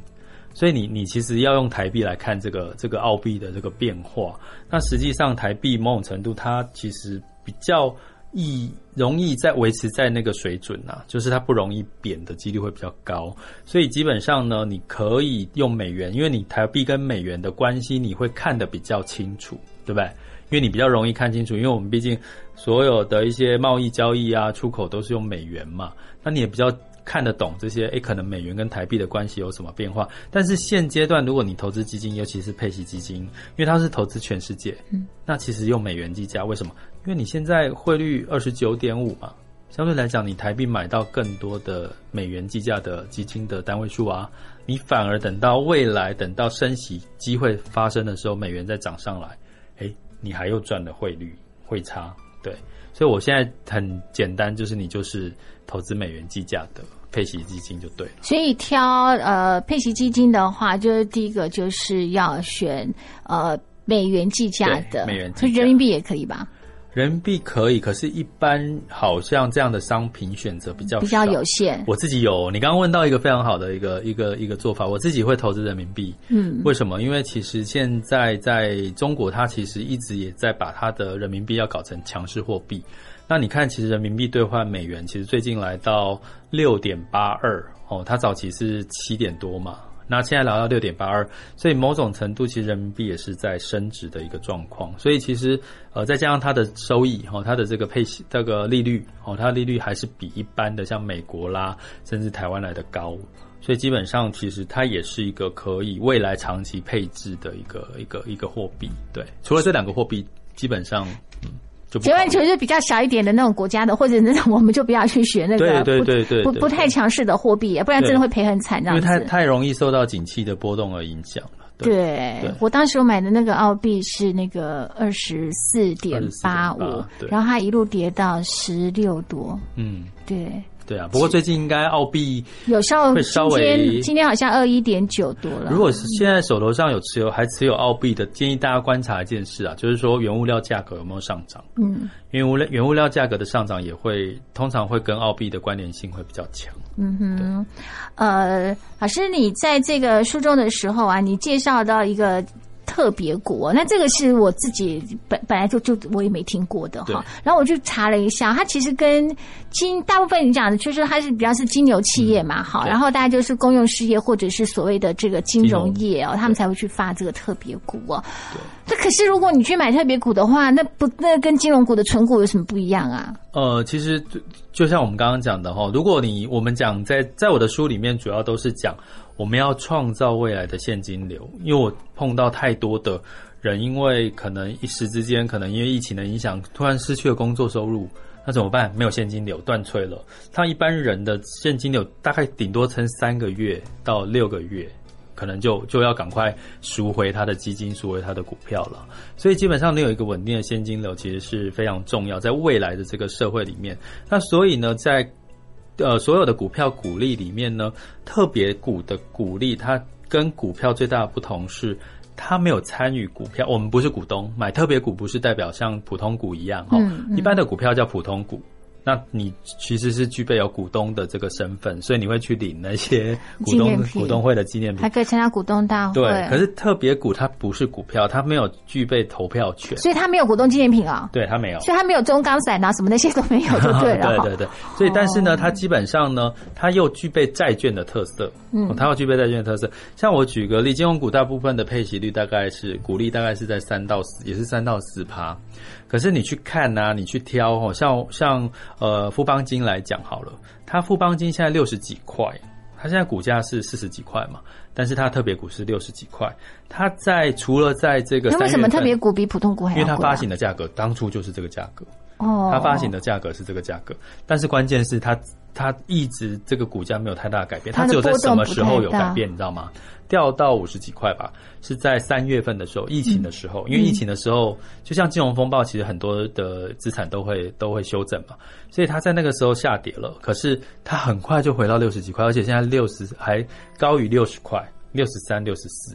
所以你你其实要用台币来看这个这个澳币的这个变化，那实际上台币某种程度它其实比较易容易在维持在那个水准啊，就是它不容易贬的几率会比较高。所以基本上呢，你可以用美元，因为你台币跟美元的关系你会看得比较清楚，对不对？因为你比较容易看清楚，因为我们毕竟所有的一些贸易交易啊、出口都是用美元嘛，那你也比较看得懂这些，诶，可能美元跟台币的关系有什么变化。但是现阶段如果你投资基金，尤其是配息基金，因为它是投资全世界，嗯，那其实用美元计价，为什么？因为你现在汇率 二十九点五 嘛，相对来讲你台币买到更多的美元计价的基金的单位数啊，你反而等到未来等到升息机会发生的时候，美元再涨上来，诶，你还又赚了汇率汇差。对，所以我现在很简单，就是你就是投资美元计价的配息基金就对了。所以挑呃配息基金的话，就是第一个就是要选呃美元计价的，美元计价，所以人民币也可以吧？人民币可以，可是一般好像这样的商品选择比较少，比较有限。我自己有，你刚刚问到一个非常好的一个一个一个做法，我自己会投资人民币。嗯，为什么？因为其实现在在中国，它其实一直也在把它的人民币要搞成强势货币。那你看，其实人民币兑换美元，其实最近来到 六点八二 哦，它早期是七点多嘛，那现在来到 六点八二， 所以某种程度其实人民币也是在升值的一个状况。所以其实呃再加上它的收益哦，它的这个配息这个利率哦，它的利率还是比一般的像美国啦甚至台湾来的高。所以基本上其实它也是一个可以未来长期配置的一个一个一个货币。对，除了这两个货币基本上台湾就是比较小一点的那种国家的，或者那种我们就不要去学那个 不, 对对对对对 不, 不太强势的货币，不然真的会赔很惨这样子，因为太太容易受到景气的波动而影响了。对, 对，我当时我买的那个澳币是那个 二十四点八五， 然后它一路跌到十六多。嗯，对，对啊，不过最近应该澳币有时候会稍微今天, 今天好像 二十一点九 多了。如果现在手头上有持有还持有澳币的，建议大家观察一件事啊，就是说原物料价格有没有上涨。嗯，原物料原物料价格的上涨也会通常会跟澳币的关联性会比较强。嗯哼，呃，老师你在这个书中的时候啊，你介绍到一个特别股，那这个是我自己本本来就就我也没听过的哈，然后我就查了一下，它其实跟金大部分你讲的就是它是比较是金牛企业嘛，好、嗯，然后大家就是公用事业或者是所谓的这个金融业哦，他们才会去发这个特别股哦。那可是如果你去买特别股的话，那不那跟金融股的存股有什么不一样啊？呃，其实就像我们刚刚讲的哈，如果你我们讲在在我的书里面主要都是讲。我们要创造未来的现金流，因为我碰到太多的人，因为可能一时之间，可能因为疫情的影响，突然失去了工作收入，那怎么办？没有现金流，断炊了。他一般人的现金流大概顶多撑三个月到六个月，可能就就要赶快赎回他的基金，赎回他的股票了。所以基本上你有一个稳定的现金流，其实是非常重要，在未来的这个社会里面。那所以呢，在呃，所有的股票股利里面呢，特别股的股利，它跟股票最大的不同是，它没有参与股票。我们不是股东，买特别股不是代表像普通股一样哈、嗯嗯，一般的股票叫普通股。那你其实是具备有股东的这个身份，所以你会去领那些股东股东会的纪念品，还可以参加股东大会。对，可是特别股它不是股票，它没有具备投票权，所以它没有股东纪念品啊、哦。对，它没有，所以它没有中钢散啊什么那些都没有，就对了。对对对，所以但是呢，它基本上呢，它又具备债券的特色，嗯，它又具备债券的特色。像我举个例，金融股大部分的配息率大概是股利大概是在三到四，也是三到四趴。可是你去看啊，你去挑哦，像像。呃，富邦金来讲好了，它富邦金现在六十几块，它现在股价是四十几块嘛，但是它特别股是六十几块，它在除了在这个三月份，那为什么特别股比普通股还要贵、啊？因为它发行的价格当初就是这个价格，哦，它发行的价格是这个价格，但是关键是它它一直这个股价没有太大的改变，它只有在什么时候有改变，你知道吗？掉到五十几块吧，是在三月份的时候，疫情的时候，因为疫情的时候，就像金融风暴，其实很多的资产都会都会修正嘛，所以它在那个时候下跌了，可是它很快就回到六十几块，而且现在六十还高于六十块，六十三、六十四，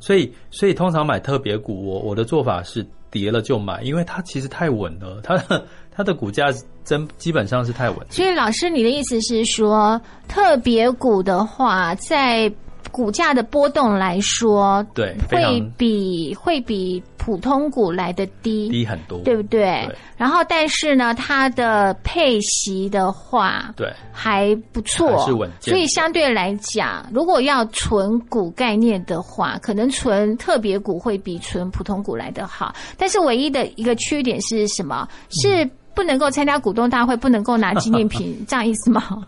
所以所以通常买特别股，我我的做法是跌了就买，因为它其实太稳了，它的它的股价真基本上是太稳。所以老师，你的意思是说，特别股的话，在股价的波动来说，对，会比会比普通股来的低，低很多，对不 对, 对？然后，但是呢，它的配息的话，对，还不错，还是稳健。所以相对来讲，如果要存股概念的话，可能存特别股会比存普通股来的好。但是唯一的一个缺点是什么？是不能够参加股东大会，不能够拿纪念品，这样意思吗？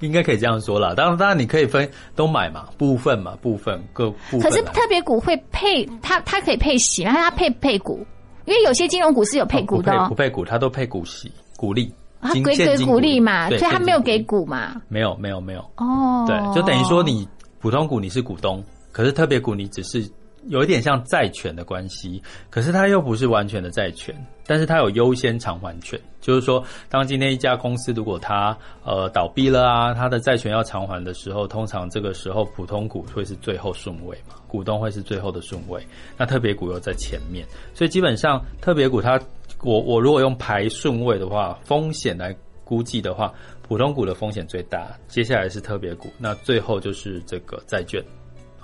应该可以这样说啦，当然，当然你可以分都买嘛，部分嘛，部分各部分。可是特别股会配它，它可以配息，然后它配配股，因为有些金融股是有配股的、哦哦、不, 配不配股，它都配股息、股利。它给给股利嘛，所以它没有给股嘛。没有，没有，没有。哦，对，就等于说你普通股你是股东，可是特别股你只是有一点像债权的关系，可是它又不是完全的债权。但是它有优先偿还权，就是说，当今天一家公司如果它呃倒闭了啊，它的债权要偿还的时候，通常这个时候普通股会是最后顺位嘛，股东会是最后的顺位，那特别股又在前面，所以基本上特别股它，我我如果用排顺位的话，风险来估计的话，普通股的风险最大，接下来是特别股，那最后就是这个债券，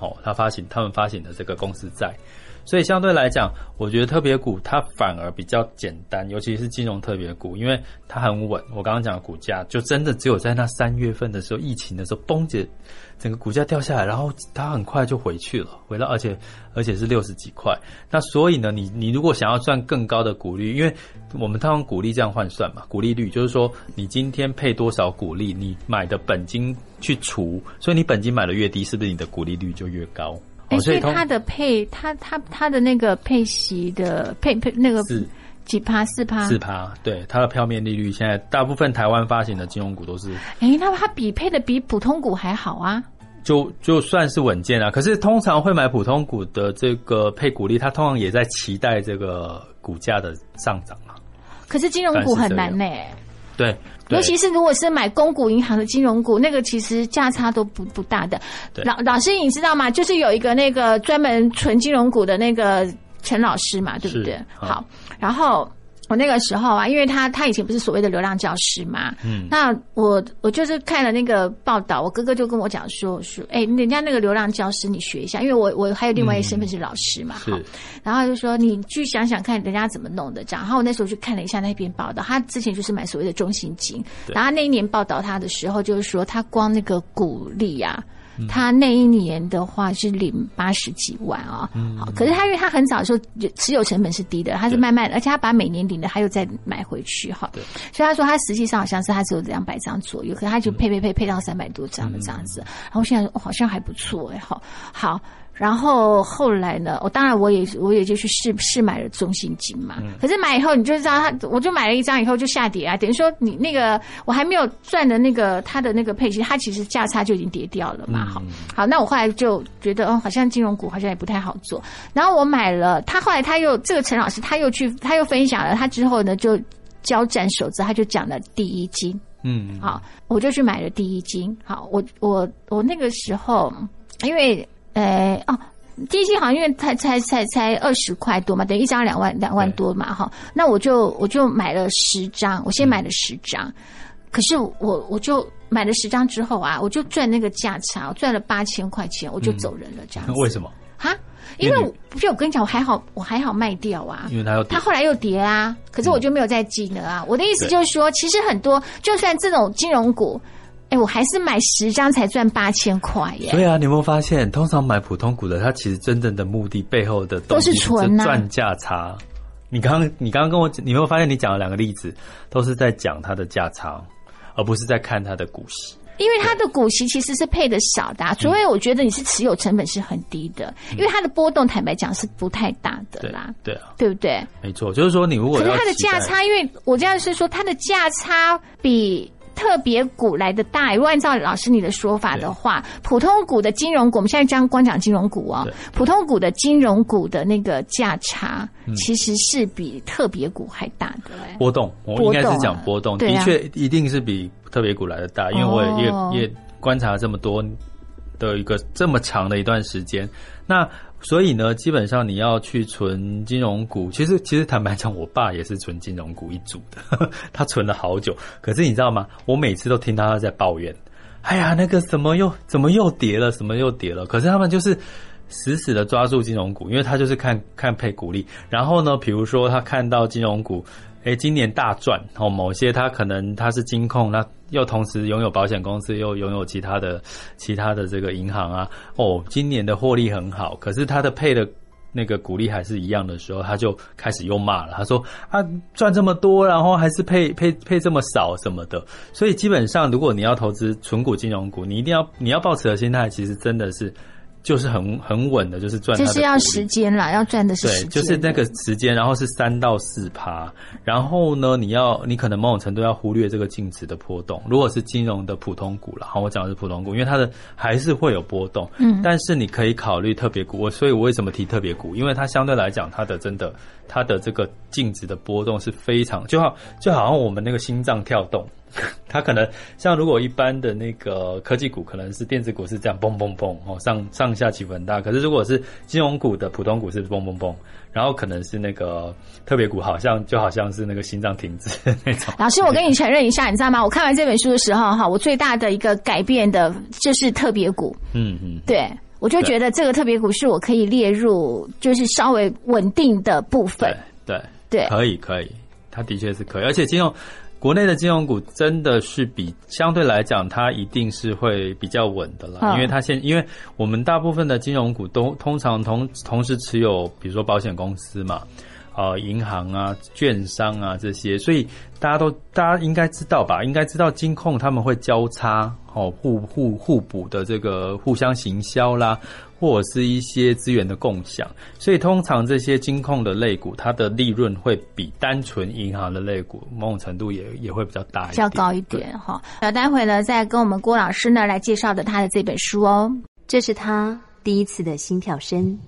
哦，它发行他们发行的这个公司债。所以相对来讲，我觉得特别股它反而比较简单，尤其是金融特别股，因为它很稳。我刚刚讲的股价，就真的只有在那三月份的时候，疫情的时候，崩解，整个股价掉下来，然后它很快就回去了，回到而且而且是六十几块。那所以呢，你你如果想要赚更高的股利，因为我们通常股利这样换算嘛，股利率就是说你今天配多少股利，你买的本金去除，所以你本金买的越低，是不是你的股利率就越高？欸、所以它的配，它它它的那个配息的配配那个几趴四趴四趴，对，它的票面利率现在大部分台湾发行的金融股都是，哎、欸，那它比配的比普通股还好啊，就就算是稳健啊。可是通常会买普通股的这个配股利，它通常也在期待这个股价的上涨啊。可是金融股很难呢、欸。对，对尤其是如果是买公股银行的金融股，那个其实价差都不不大的。老老师你知道吗？就是有一个那个专门纯金融股的那个陈老师嘛，对不对？好，好然后。我那个时候啊，因为他他以前不是所谓的流浪教师嘛，嗯，那我我就是看了那个报道，我哥哥就跟我讲说说，哎、欸，人家那个流浪教师你学一下，因为我我还有另外一个身份是老师嘛，嗯、然后就说你去想想看人家怎么弄的这样。然后我那时候就看了一下那篇报道，他之前就是买所谓的中信金，然后那一年报道他的时候就是说他光那个股利啊。他那一年的话是领八十几万啊、哦嗯，好，可是他因为他很早的时候持有成本是低的，他是慢慢的，而且他把每年领的他又再买回去哈，所以他说他实际上好像是他只有两百张左右，可是他就配配配配到三百多张的这样子，嗯、然后现在、哦、好像还不错哎，好，好。然后后来呢？我、哦、当然我也我也就去试试买了中信金嘛。嗯、可是买以后你就知道它，我就买了一张以后就下跌啊。等于说你那个我还没有赚的那个它的那个配息，它其实价差就已经跌掉了嘛。好、嗯，好，那我后来就觉得哦，好像金融股好像也不太好做。然后我买了，他后来他又这个陈老师他又去他又分享了，他之后呢就交战守则，他就讲了第一金。嗯，好，我就去买了第一金。好，我我我那个时候因为。哎哦，第一季好像因为才才才才二十块多嘛，等于一张两万两万多嘛哈。那我就我就买了十张，我先买了十张，嗯、可是我我就买了十张之后啊，我就赚那个价差，我赚了八千块钱，我就走人了这样子。嗯、为什么？哈，因为就我跟你讲，我还好我还好卖掉啊，因为它又它后来又跌啊，可是我就没有再进了啊。嗯、我的意思就是说，其实很多就算这种金融股。哎，我还是买十张才赚八千块耶！对啊，你有没有发现，通常买普通股的，它其实真正的目的背后的都是纯赚价差。你刚刚你刚刚跟我，你有没有发现，你讲了两个例子，都是在讲它的价差，而不是在看它的股息。因为它的股息其实是配的少的、啊，除非我觉得你是持有成本是很低的，嗯、因为它的波动坦白讲是不太大的啦，对啊，对不对？没错，就是说你如果要可是它的价差，因为我这样是说它的价差比。特别股来的大，如果按照老师你的说法的话，普通股的金融股，我们现在这样光讲金融股哦，普通股的金融股的那个价差，其实是比特别股还大的、欸、波动，我应该是讲波动，的确一定是比特别股来的大，因为我 也,、哦、也观察了这么多的一个这么长的一段时间，那。所以呢，基本上你要去存金融股，其实其实坦白讲，我爸也是存金融股一组的，呵呵，他存了好久。可是你知道吗？我每次都听他在抱怨，哎呀，那个什么又怎么又跌了，什么又跌了。可是他们就是死死的抓住金融股，因为他就是看看配股利。然后呢，比如说他看到金融股，哎，今年大赚哦，某些他可能他是金控，那又同时拥有保险公司，又拥有其他的其他的这个银行啊，哦，今年的获利很好，可是他的配的那个股利还是一样的时候，他就开始又骂了，他说啊，赚这么多，然后还是配配配这么少什么的，所以基本上如果你要投资纯股金融股，你一定要你要抱持的心态，其实真的是。就是很很稳的，就是赚它的股利。就是要时间啦，要赚的是时间。对，就是那个时间，然后是三到四趴。然后呢，你要你可能某种程度要忽略这个净值的波动。如果是金融的普通股啦，好，我讲的是普通股，因为它的还是会有波动。嗯。但是你可以考虑特别股，所以我为什么提特别股？因为它相对来讲，它的真的它的这个净值的波动是非常，就好就好像我们那个心脏跳动。它可能像如果一般的那个科技股，可能是电子股是这样蹦蹦蹦哦，上上下起伏很大。可是如果是金融股的普通股是蹦蹦蹦，然后可能是那个特别股，好像就好像是那个心脏停止那种。老师，我跟你承认一下，你知道吗？我看完这本书的时候哈，我最大的一个改变的就是特别股。嗯嗯，对。我就觉得这个特别股是我可以列入，就是稍微稳定的部分。对对，对，可以可以，它的确是可以，而且金融。国内的金融股真的是比相对来讲，它一定是会比较稳的啦，因为它现因为我们大部分的金融股都通常同同时持有，比如说保险公司嘛，呃，银行啊、券商啊这些，所以大家都大家应该知道吧？应该知道金控他们会交叉哦，互互互补的这个互相行销啦。或者是一些资源的共享，所以通常这些金控的类股，它的利润会比单纯银行的类股某种程度也也会比较大一点，比较高一点哈。那待会呢，再跟我们郭老师呢来介绍的他的这本书哦。这是他第一次的心跳声，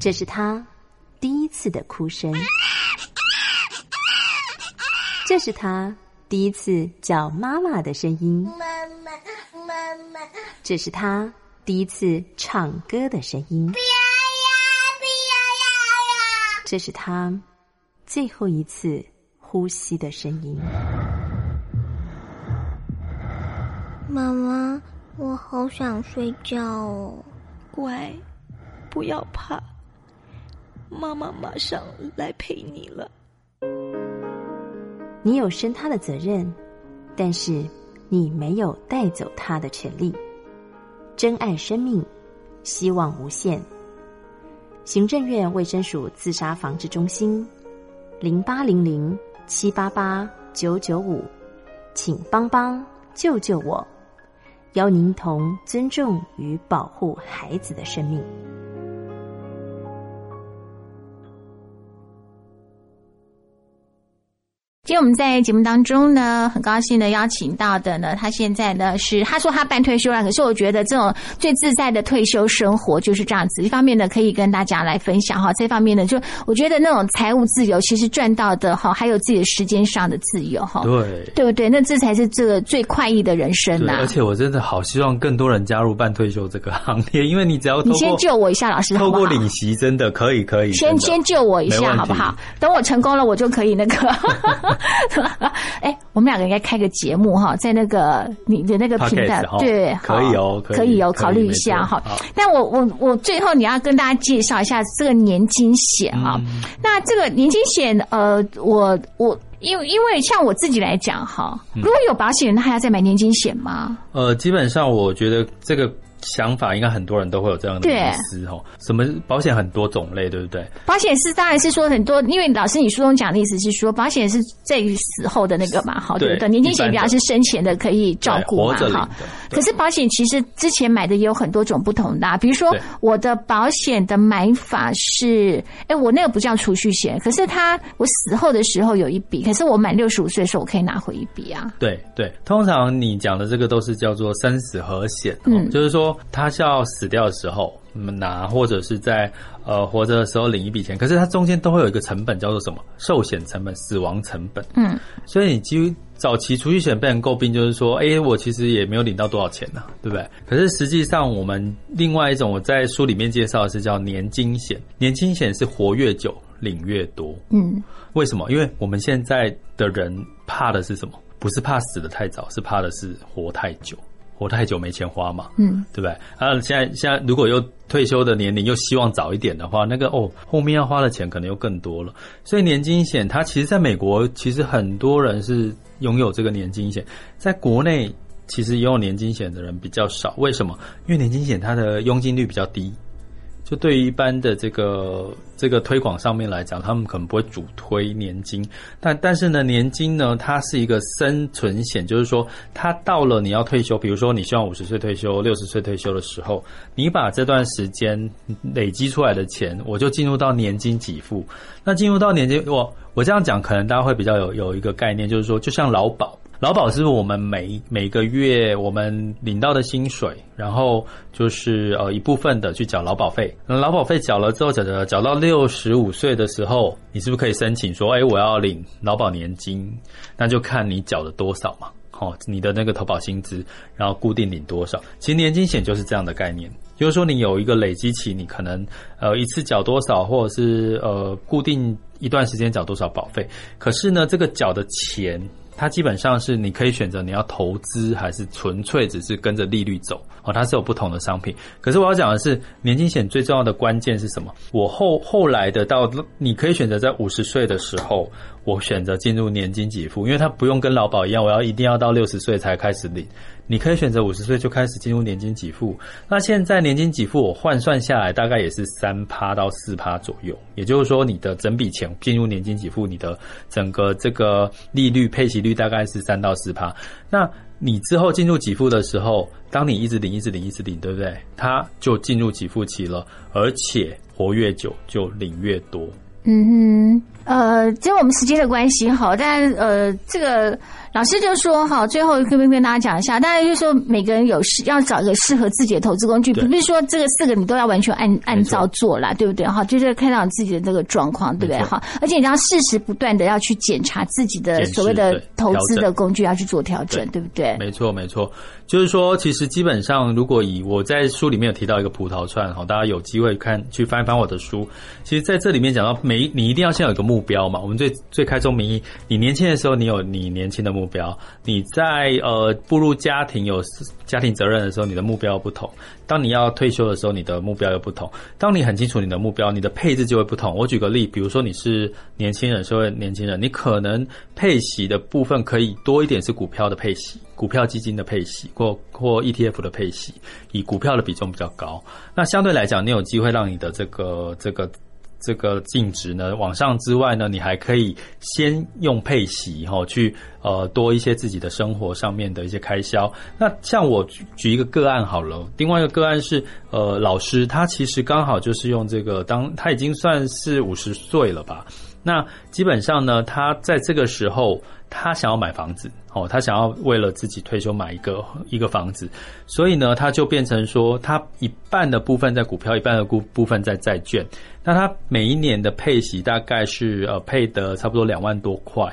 这是他第一次的哭声，这是他第一次叫妈妈的声音，妈妈妈妈。这是他第一次唱歌的声音，不要呀不要呀呀。这是他最后一次呼吸的声音，妈妈，我好想睡觉哦。乖，不要怕，妈妈马上来陪你了。你有生他的责任，但是你没有带走他的权利。珍爱生命，希望无限。行政院卫生署自杀防治中心，零八零零七八八九九五，请帮帮救救我，邀您一同尊重与保护孩子的生命。今天我们在节目当中呢，很高兴的邀请到的呢，他现在呢是他说他半退休了，可是我觉得这种最自在的退休生活就是这样子。一方面呢，可以跟大家来分享哈，这方面呢，就我觉得那种财务自由，其实赚到的哈，还有自己的时间上的自由哈，对，对不对？那这才是这个最快意的人生呐、啊。而且我真的好希望更多人加入半退休这个行列，因为你只要你先救我一下，老师好不好，透过领息真的可以可以，先先救我一下好不好？等我成功了，我就可以那个。哎、欸，我们两个应该开个节目哈，在那个你的那个频道， Podcast, 对，可以哦，可以哦，考虑一下哈。但我我我最后你要跟大家介绍一下这个年金险啊、嗯。那这个年金险，呃，我我因为因为像我自己来讲哈，如果有保险，那还要再买年金险吗、嗯？呃，基本上我觉得这个想法应该很多人都会有这样的意思齁。什么保险很多种类，对不对？保险是当然是说很多，因为老师你书中讲的意思是说，保险是在于死后的那个嘛，好，对不对？年金险比较是生前的可以照顾嘛，哈。可是保险其实之前买的也有很多种不同的、啊，比如说我的保险的买法是，哎，我那个不叫储蓄险，可是它我死后的时候有一笔，可是我满六十五岁的时候我可以拿回一笔啊。对对，通常你讲的这个都是叫做生死和险，嗯，就是说。他要死掉的时候拿，或者是在呃活着的时候领一笔钱，可是它中间都会有一个成本叫做什么？寿险成本、死亡成本。嗯，所以你几乎早期储蓄险被人诟病，就是说，哎、欸，我其实也没有领到多少钱啊，对不对？可是实际上，我们另外一种我在书里面介绍的是叫年金险，年金险是活越久领越多。嗯，为什么？因为我们现在的人怕的是什么？不是怕死得太早，是怕的是活太久。活太久没钱花嘛，嗯，对不对？啊，现在现在如果又退休的年龄又希望早一点的话，那个哦，后面要花的钱可能又更多了。所以年金险，它其实在美国其实很多人是拥有这个年金险，在国内其实拥有年金险的人比较少。为什么？因为年金险它的佣金率比较低，就对于一般的这个这个推广上面来讲，他们可能不会主推年金，但但是呢，年金呢，它是一个生存险，就是说，它到了你要退休，比如说你希望五十岁退休、六十岁退休的时候，你把这段时间累积出来的钱，我就进入到年金给付。那进入到年金，我我这样讲，可能大家会比较有有一个概念，就是说，就像劳保。劳保是我们每每个月我们领到的薪水，然后就是呃一部分的去缴劳保费。那劳保费缴了之后，缴缴缴到六十五岁的时候，你是不是可以申请说，哎，我要领劳保年金？那就看你缴了多少嘛，哦，你的那个投保薪资，然后固定领多少。其实年金险就是这样的概念。就是说，你有一个累积期，你可能呃一次缴多少，或者是呃固定一段时间缴多少保费。可是呢，这个缴的钱，它基本上是你可以选择你要投资，还是纯粹只是跟着利率走哦。它是有不同的商品。可是我要讲的是，年金险最重要的关键是什么？我后后来的到你可以选择在五十岁的时候，我选择进入年金给付，因为它不用跟劳保一样，我要一定要到六十岁才开始领。你可以选择五十岁就开始进入年金给付。那现在年金给付我换算下来大概也是 百分之三 到 百分之四 左右，也就是说你的整笔钱进入年金给付，你的整个这个利率配息率大概是 百分之三 到 百分之四。 那你之后进入给付的时候，当你一直领一直领一直领，对不对？它就进入给付期了，而且活越久就领越多。嗯嗯，呃，因为我们时间的关系哈，但呃，这个老师就说哈，最后可不可以跟大家讲一下？当然就是说每个人有要找一个适合自己的投资工具，不是说这个四个你都要完全按按照做啦，对不对哈？就是看到自己的这个状况，对不对哈？而且你要适时不断的要去检查自己的所谓的投资的工具，要去做调整， 对, 对不对？没错，没错。就是说，其实基本上，如果以我在书里面有提到一个葡萄串，好，大家有机会看去翻一翻我的书。其实在这里面讲到，每你一定要先有一个目标嘛。我们最最开宗明义，你年轻的时候，你有你年轻的目标；你在呃步入家庭有家庭责任的时候，你的目标不同；当你要退休的时候，你的目标又不同。当你很清楚你的目标，你的配置就会不同。我举个例，比如说你是年轻人，社会年轻人，你可能配息的部分可以多一点，是股票的配息。股票基金的配息或或 E T F 的配息，以股票的比重比较高。那相对来讲，你有机会让你的这个这个这个净值呢往上之外呢，你还可以先用配息哈、哦、去呃多一些自己的生活上面的一些开销。那像我举一个个案好了，另外一个个案是呃老师，他其实刚好就是用这个，当他已经算是五十岁了吧。那基本上呢，他在这个时候，他想要买房子，哦，他想要为了自己退休买一个一个房子，所以呢，他就变成说，他一半的部分在股票，一半的部分在债券。那他每一年的配息大概是呃配的差不多两万多块。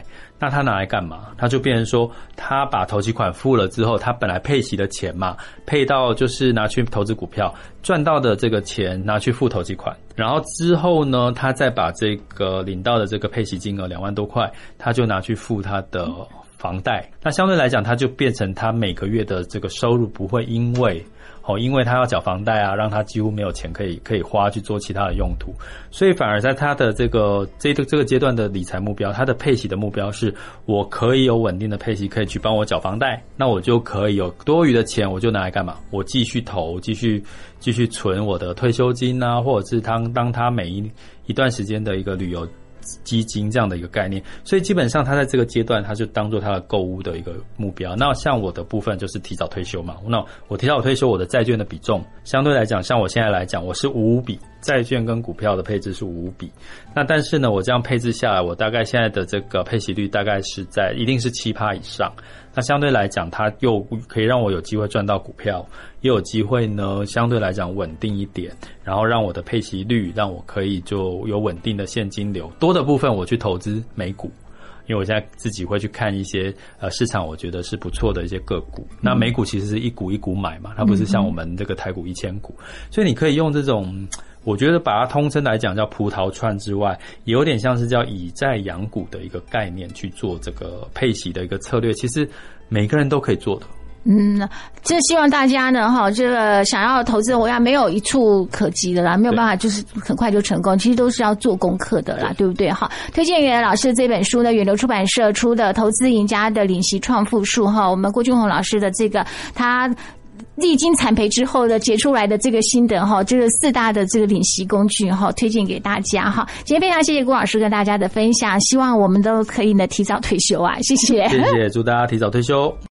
那他拿来干嘛？他就变成说，他把头期款付了之后，他本来配息的钱嘛，配到就是拿去投资股票，赚到的这个钱拿去付头期款，然后之后呢，他再把这个领到的这个配息金额两万多块，他就拿去付他的房贷。那相对来讲，他就变成他每个月的这个收入不会因为哦，因为他要缴房贷啊，让他几乎没有钱可以可以花去做其他的用途，所以反而在他的这个这个这个阶段的理财目标，他的配息的目标是，我可以有稳定的配息，可以去帮我缴房贷，那我就可以有多余的钱，我就拿来干嘛？我继续投，继续继续存我的退休金啊，或者是当当他每一一段时间的一个旅游基金这样的一个概念。所以基本上他在这个阶段，他就当做他的购物的一个目标。那像我的部分就是提早退休嘛，那我提早退休，我的债券的比重相对来讲，像我现在来讲，我是五比，债券跟股票的配置是五比。那但是呢，我这样配置下来，我大概现在的这个配息率大概是在一定是 百分之七 以上。那相对来讲，它又可以让我有机会赚到股票，也有机会呢相对来讲稳定一点，然后让我的配息率，让我可以就有稳定的现金流。多的部分我去投资美股，因为我现在自己会去看一些呃市场我觉得是不错的一些个股。那美股其实是一股一股买嘛，它不是像我们这个台股一千股，所以你可以用这种，我觉得把它通称来讲叫葡萄串之外，也有点像是叫以债养股的一个概念去做这个配息的一个策略，其实每个人都可以做的。嗯，这希望大家呢哈，这个想要投资，我要没有一触可及的啦，没有办法就是很快就成功，其实都是要做功课的啦， 对, 对不对哈？推荐袁老师这本书呢，远流出版社出的《投资赢家的领息创富术》哈，我们郭俊宏老师的这个他历经惨赔之后的结出来的这个心得哈，这个四大的这个领息工具哈，推荐给大家哈。今天非常谢谢郭老师跟大家的分享，希望我们都可以呢提早退休啊，谢谢，谢谢，祝大家提早退休。